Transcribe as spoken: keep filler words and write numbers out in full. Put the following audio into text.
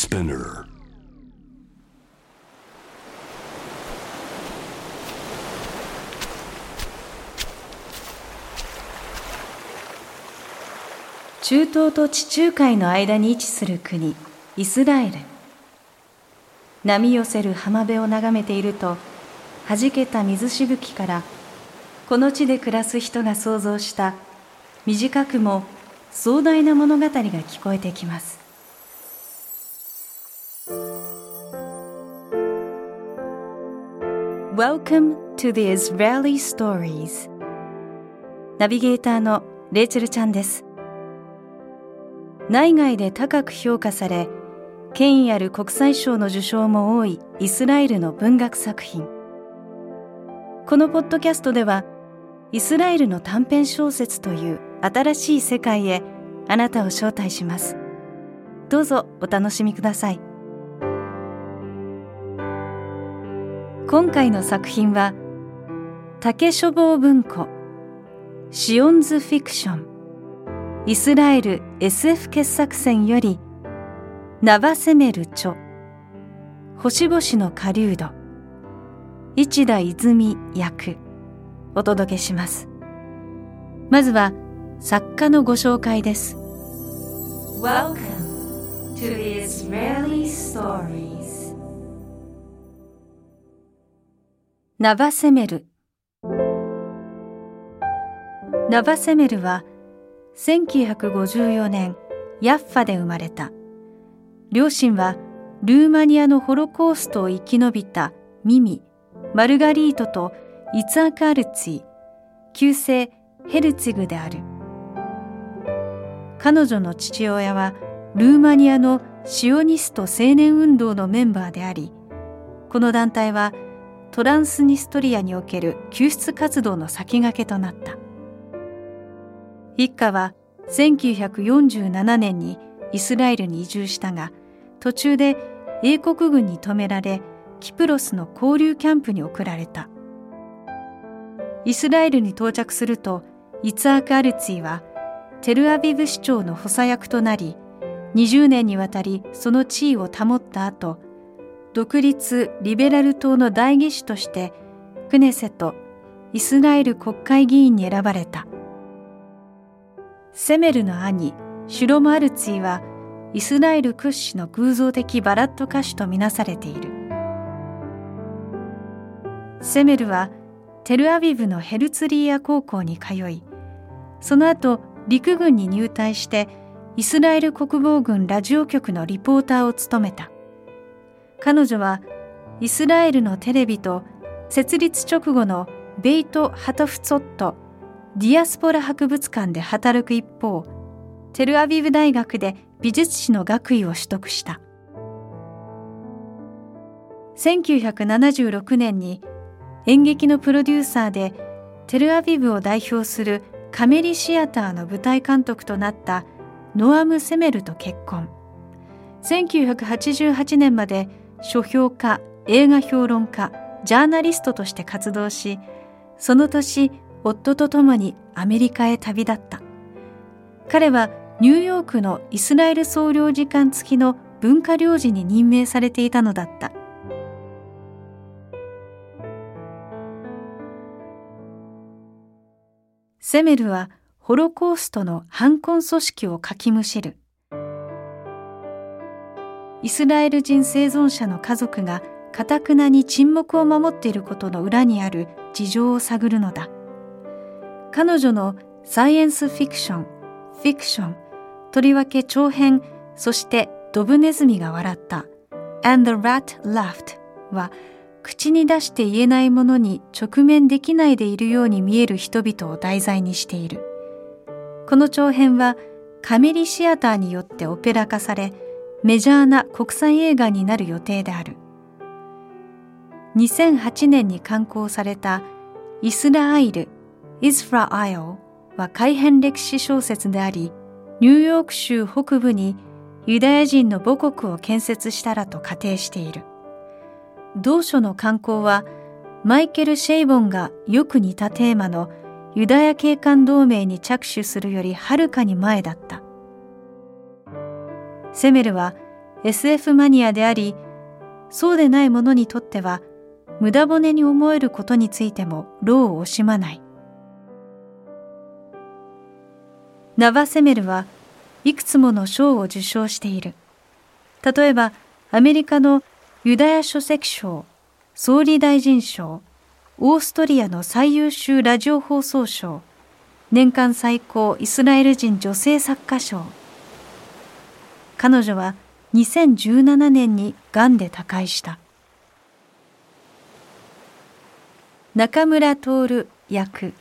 Spinner.中東と地中海の間に位置する国、イスラエル。波寄せる浜辺を眺めていると、はじけた水しぶきから、この地で暮らす人が想像した、短くも壮大な物語が聞こえてきます。Welcome to the Israeli Stories. ナビゲーターのレイチェルちゃんです。内外で高く評価され、権威ある国際賞の受賞も多いイスラエルの文学作品。このポッドキャストでは、イスラエルの短編小説という新しい世界へあなたを招待します。どうぞお楽しみください。今回の作品は、竹書房文庫、シオンズフィクション。イスラエル エスエフ 傑作選より、ナバセメル著、星々の狩人、市田泉役、お届けします。まずは、作家のご紹介です。Welcome to the Israeli Stories. ナバセメル。ナバセメルは、せんきゅうひゃくごじゅうよねんヤッファで生まれた。両親はルーマニアのホロコーストを生き延びたミミ、マルガリートとイツァーク・アルツィ、旧姓ヘルツィグである。彼女の父親はルーマニアのシオニスト青年運動のメンバーであり、この団体はトランスニストリアにおける救出活動の先駆けとなった。一家はせんきゅうひゃくよんじゅうななねんにイスラエルに移住したが、途中で英国軍に止められ、キプロスの拘留キャンプに送られた。イスラエルに到着すると、イツァーク・アルツィはテルアビブ市長の補佐役となり、にじゅうねんにわたりその地位を保った後、独立リベラル党の代議士としてクネセト・イスラエル国会議員に選ばれた。セメルの兄、シュロム・アルツィは、イスラエル屈指の偶像的バラッド歌手とみなされている。セメルは、テルアビブのヘルツリーヤ高校に通い、その後、陸軍に入隊して、イスラエル国防軍ラジオ局のリポーターを務めた。彼女は、イスラエルのテレビと、設立直後のベイト・ハタフツォット、ディアスポラ博物館で働く一方、テルアビブ大学で美術史の学位を取得した。せんきゅうひゃくななじゅうろくねんに演劇のプロデューサーでテルアビブを代表するカメリシアターの舞台監督となったノアム・セメルと結婚。せんきゅうひゃくはちじゅうはちねんまで書評家、映画評論家、ジャーナリストとして活動し、その年、夫と共にアメリカへ旅立った。彼はニューヨークのイスラエル総領事館付きの文化領事に任命されていたのだった。セメルはホロコーストの反混組織をかきむしる。イスラエル人生存者の家族が頑なに沈黙を守っていることの裏にある事情を探るのだ。彼女のサイエンスフィクション、フィクション、とりわけ長編、そしてドブネズミが笑った、And the Rat Laughed は、口に出して言えないものに直面できないでいるように見える人々を題材にしている。この長編は、カメリシアターによってオペラ化され、メジャーな国際映画になる予定である。にせんはちねんに刊行された、イスラエル、イスラエルは改変歴史小説であり、ニューヨーク州北部にユダヤ人の母国を建設したらと仮定している。同書の刊行は、マイケル・シェイボンがよく似たテーマのユダヤ警官同盟に着手するよりはるかに前だった。セメルはエスエフ マニアであり、そうでない者にとっては無駄骨に思えることについても労を惜しまない。ナヴァセメルはいくつもの賞を受賞している。例えばアメリカのユダヤ書籍賞、総理大臣賞、オーストリアの最優秀ラジオ放送賞、年間最高イスラエル人女性作家賞。彼女はにせんじゅうななねんにがんで他界した。中村徹役。